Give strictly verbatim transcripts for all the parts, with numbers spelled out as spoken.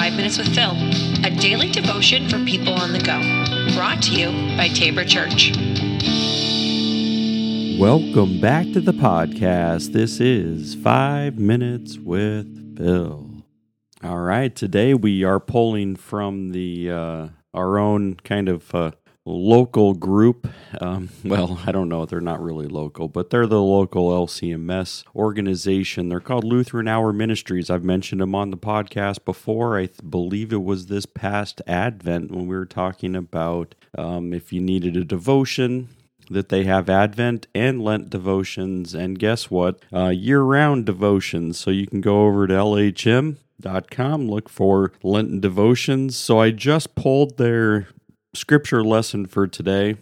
Five Minutes with Phil, a daily devotion for people on the go, brought to you by Tabor Church. Welcome back to the podcast. This is Five Minutes with Phil. All right, today we are pulling from the uh, our own kind of uh, local group. Um, well, I don't know. They're not really local, but they're the local L C M S organization. They're called Lutheran Hour Ministries. I've mentioned them on the podcast before. I th- believe it was this past Advent when we were talking about um, if you needed a devotion, that they have Advent and Lent devotions, and guess what? Uh, year-round devotions. So you can go over to L H M dot com, look for Lenten devotions. So I just pulled their scripture lesson for today,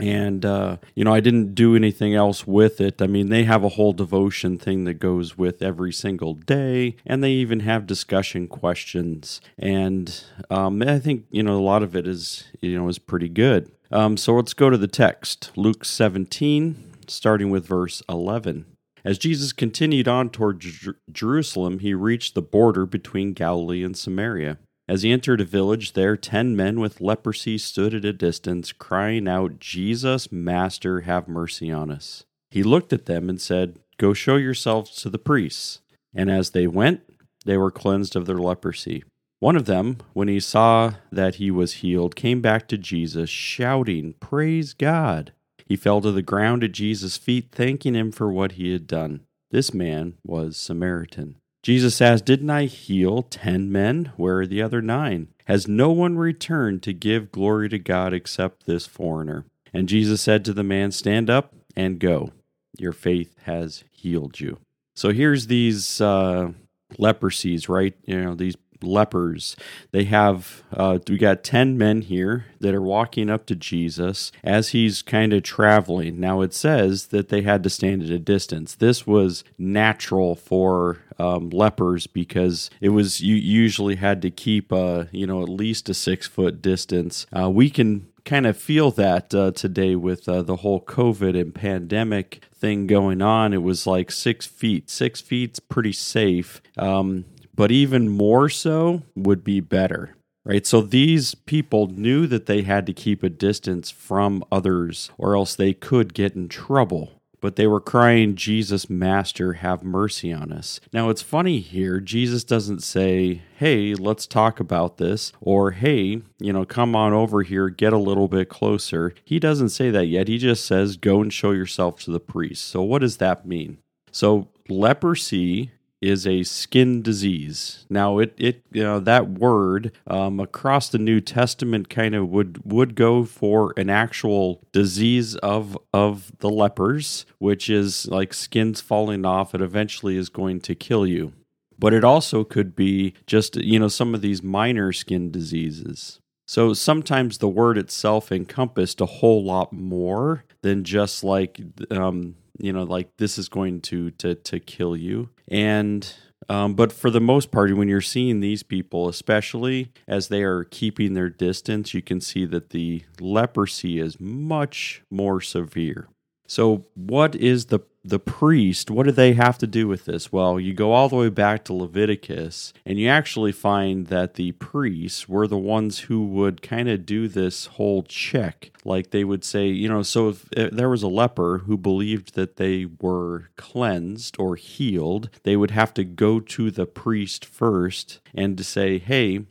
and uh, you know, I didn't do anything else with it. I mean, they have a whole devotion thing that goes with every single day, and they even have discussion questions. And um, I think, you know, a lot of it is, you know, is pretty good. Um, so let's go to the text, Luke seventeen, starting with verse eleven. As Jesus continued on toward Jer- Jerusalem, he reached the border between Galilee and Samaria. As he entered a village, there ten men with leprosy stood at a distance, crying out, "Jesus, Master, have mercy on us." He looked at them and said, "Go show yourselves to the priests." And as they went, they were cleansed of their leprosy. One of them, when he saw that he was healed, came back to Jesus, shouting, "Praise God!" He fell to the ground at Jesus' feet, thanking him for what he had done. This man was Samaritan. Jesus asked, "Didn't I heal ten men? Where are the other nine? Has no one returned to give glory to God except this foreigner?" And Jesus said to the man, "Stand up and go. Your faith has healed you." So here's these uh, leprosies, right? You know, these lepers. They have, uh, we got ten men here that are walking up to Jesus as he's kind of traveling. Now it says that they had to stand at a distance. This was natural for Um, lepers, because it was, you usually had to keep, uh, you know, at least a six foot distance. Uh, we can kind of feel that uh, today with uh, the whole COVID and pandemic thing going on. It was like six feet. Six feet's pretty safe, um, but even more so would be better. Right, so these people knew that they had to keep a distance from others, or else they could get in trouble. But they were crying, "Jesus, Master, have mercy on us." Now, it's funny here, Jesus doesn't say, "Hey, let's talk about this," or, "Hey, you know, come on over here, get a little bit closer." He doesn't say that yet. He just says, "Go and show yourself to the priest." So what does that mean? So leprosy is a skin disease. Now, it, it you know, that word um, across the New Testament kind of would would go for an actual disease of of the lepers, which is like skins falling off. It eventually is going to kill you. But it also could be just, you know, some of these minor skin diseases. So sometimes the word itself encompassed a whole lot more than just like, um, you know, like this is going to to to kill you. And um, but for the most part, when you're seeing these people, especially as they are keeping their distance, you can see that the leprosy is much more severe. So what is the the priest? What do they have to do with this? Well, you go all the way back to Leviticus, and you actually find that the priests were the ones who would kind of do this whole check. Like they would say, you know, so if there was a leper who believed that they were cleansed or healed, they would have to go to the priest first and to say, "Hey,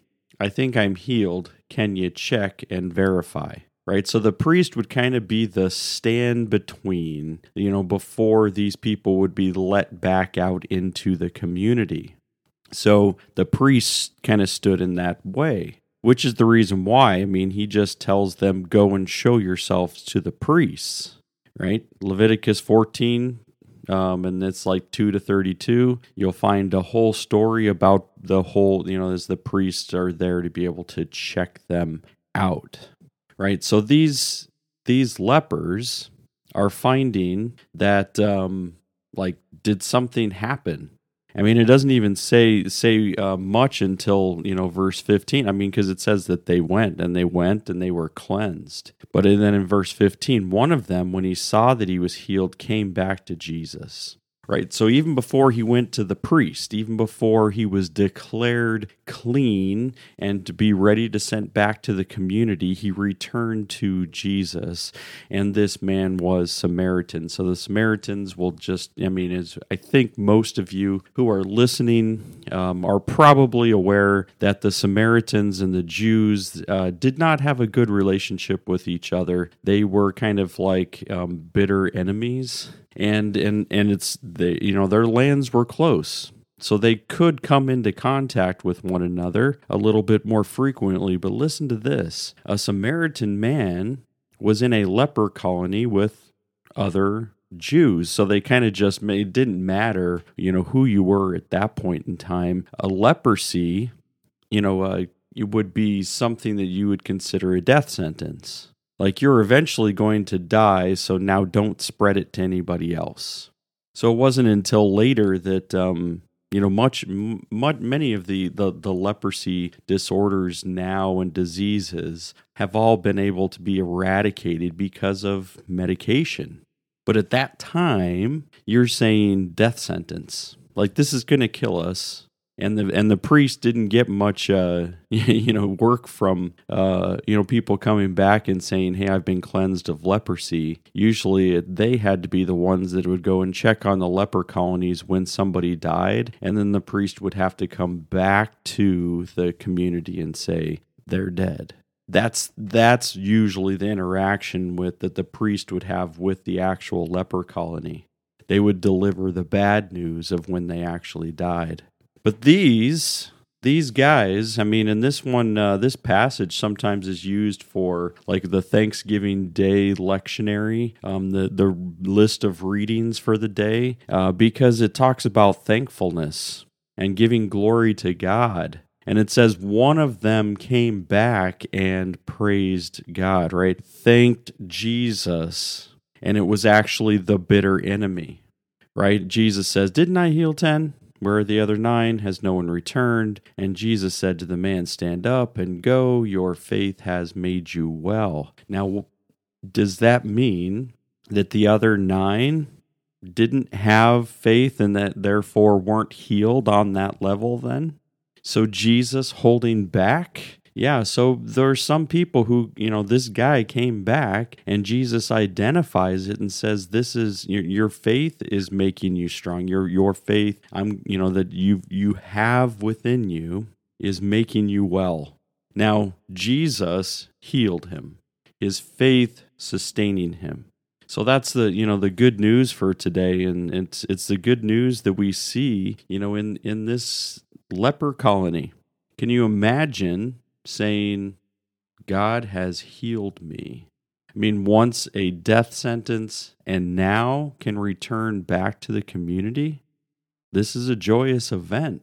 I think I'm healed. Can you check and verify?" Right, so the priest would kind of be the stand between, you know, before these people would be let back out into the community. So the priest kind of stood in that way, which is the reason why, I mean, he just tells them, "Go and show yourselves to the priests," right? Leviticus fourteen, um, and it's like two to thirty-two, you'll find a whole story about the whole, you know, as the priests are there to be able to check them out. Right, so these these lepers are finding that, um, like, did something happen? I mean, it doesn't even say say uh, much until, you know, verse fifteen. I mean, because it says that they went, and they went, and they were cleansed. But then in verse fifteen, one of them, when he saw that he was healed, came back to Jesus. right? So even before he went to the priest, even before he was declared clean and to be ready to send back to the community, he returned to Jesus, and this man was Samaritan. So the Samaritans will just, I mean, as I think most of you who are listening um, are probably aware that the Samaritans and the Jews uh, did not have a good relationship with each other. They were kind of like um, bitter enemies. And and and it's the you know their lands were close, so they could come into contact with one another a little bit more frequently. But listen to this: a Samaritan man was in a leper colony with other Jews, so they kind of just made, it didn't matter you know who you were at that point in time. A leprosy, you know, uh, it would be something that you would consider a death sentence. Like, you're eventually going to die, so now don't spread it to anybody else. So it wasn't until later that, um, you know, much, much many of the, the, the leprosy disorders now and diseases have all been able to be eradicated because of medication. But at that time, you're saying death sentence. Like, this is going to kill us. And the and the priest didn't get much, uh, you know, work from, uh, you know, people coming back and saying, hey, I've been cleansed of leprosy. Usually they had to be the ones that would go and check on the leper colonies when somebody died. And then the priest would have to come back to the community and say, they're dead. That's that's usually the interaction with that the priest would have with the actual leper colony. They would deliver the bad news of when they actually died. But these these guys, I mean, in this one, uh, this passage sometimes is used for like the Thanksgiving Day lectionary, um, the the list of readings for the day, uh, because it talks about thankfulness and giving glory to God. And it says one of them came back and praised God, right? Thanked Jesus, and it was actually the bitter enemy, right? Jesus says, "Didn't I heal ten? Where are the other nine? Has no one returned?" And Jesus said to the man, "Stand up and go. Your faith has made you well." Now, does that mean that the other nine didn't have faith and that therefore weren't healed on that level then? So Jesus holding back? Yeah, so there are some people who, you know, this guy came back and Jesus identifies it and says, this is, your, your faith is making you strong. Your your faith, I'm, you know, that you you have within you is making you well. Now, Jesus healed him, his faith sustaining him. So that's the, you know, the good news for today. And it's, it's the good news that we see, you know, in, in this leper colony. Can you imagine saying, God has healed me? I mean, once a death sentence and now can return back to the community? This is a joyous event.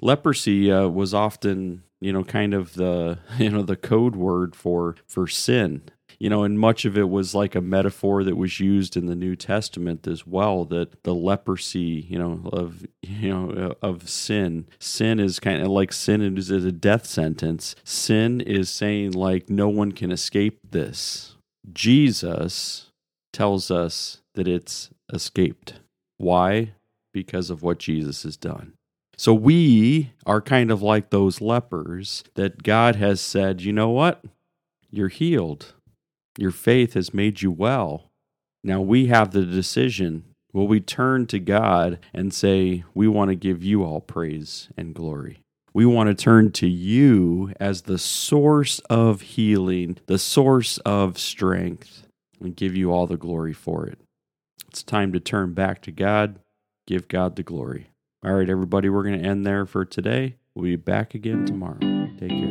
Leprosy uh, was often, you know, kind of the, you know, the code word for, for sin. You know, and much of it was like a metaphor that was used in the New Testament as well, that the leprosy, you know, of you know of sin. Sin is kind of like sin is a death sentence. Sin is saying like no one can escape this. Jesus tells us that it's escaped. Why? Because of what Jesus has done. So we are kind of like those lepers that God has said, you know what? You're healed. Your faith has made you well. Now we have the decision. Will we turn to God and say, we want to give you all praise and glory? We want to turn to you as the source of healing, the source of strength, and give you all the glory for it. It's time to turn back to God, give God the glory. All right, everybody, we're going to end there for today. We'll be back again tomorrow. Take care.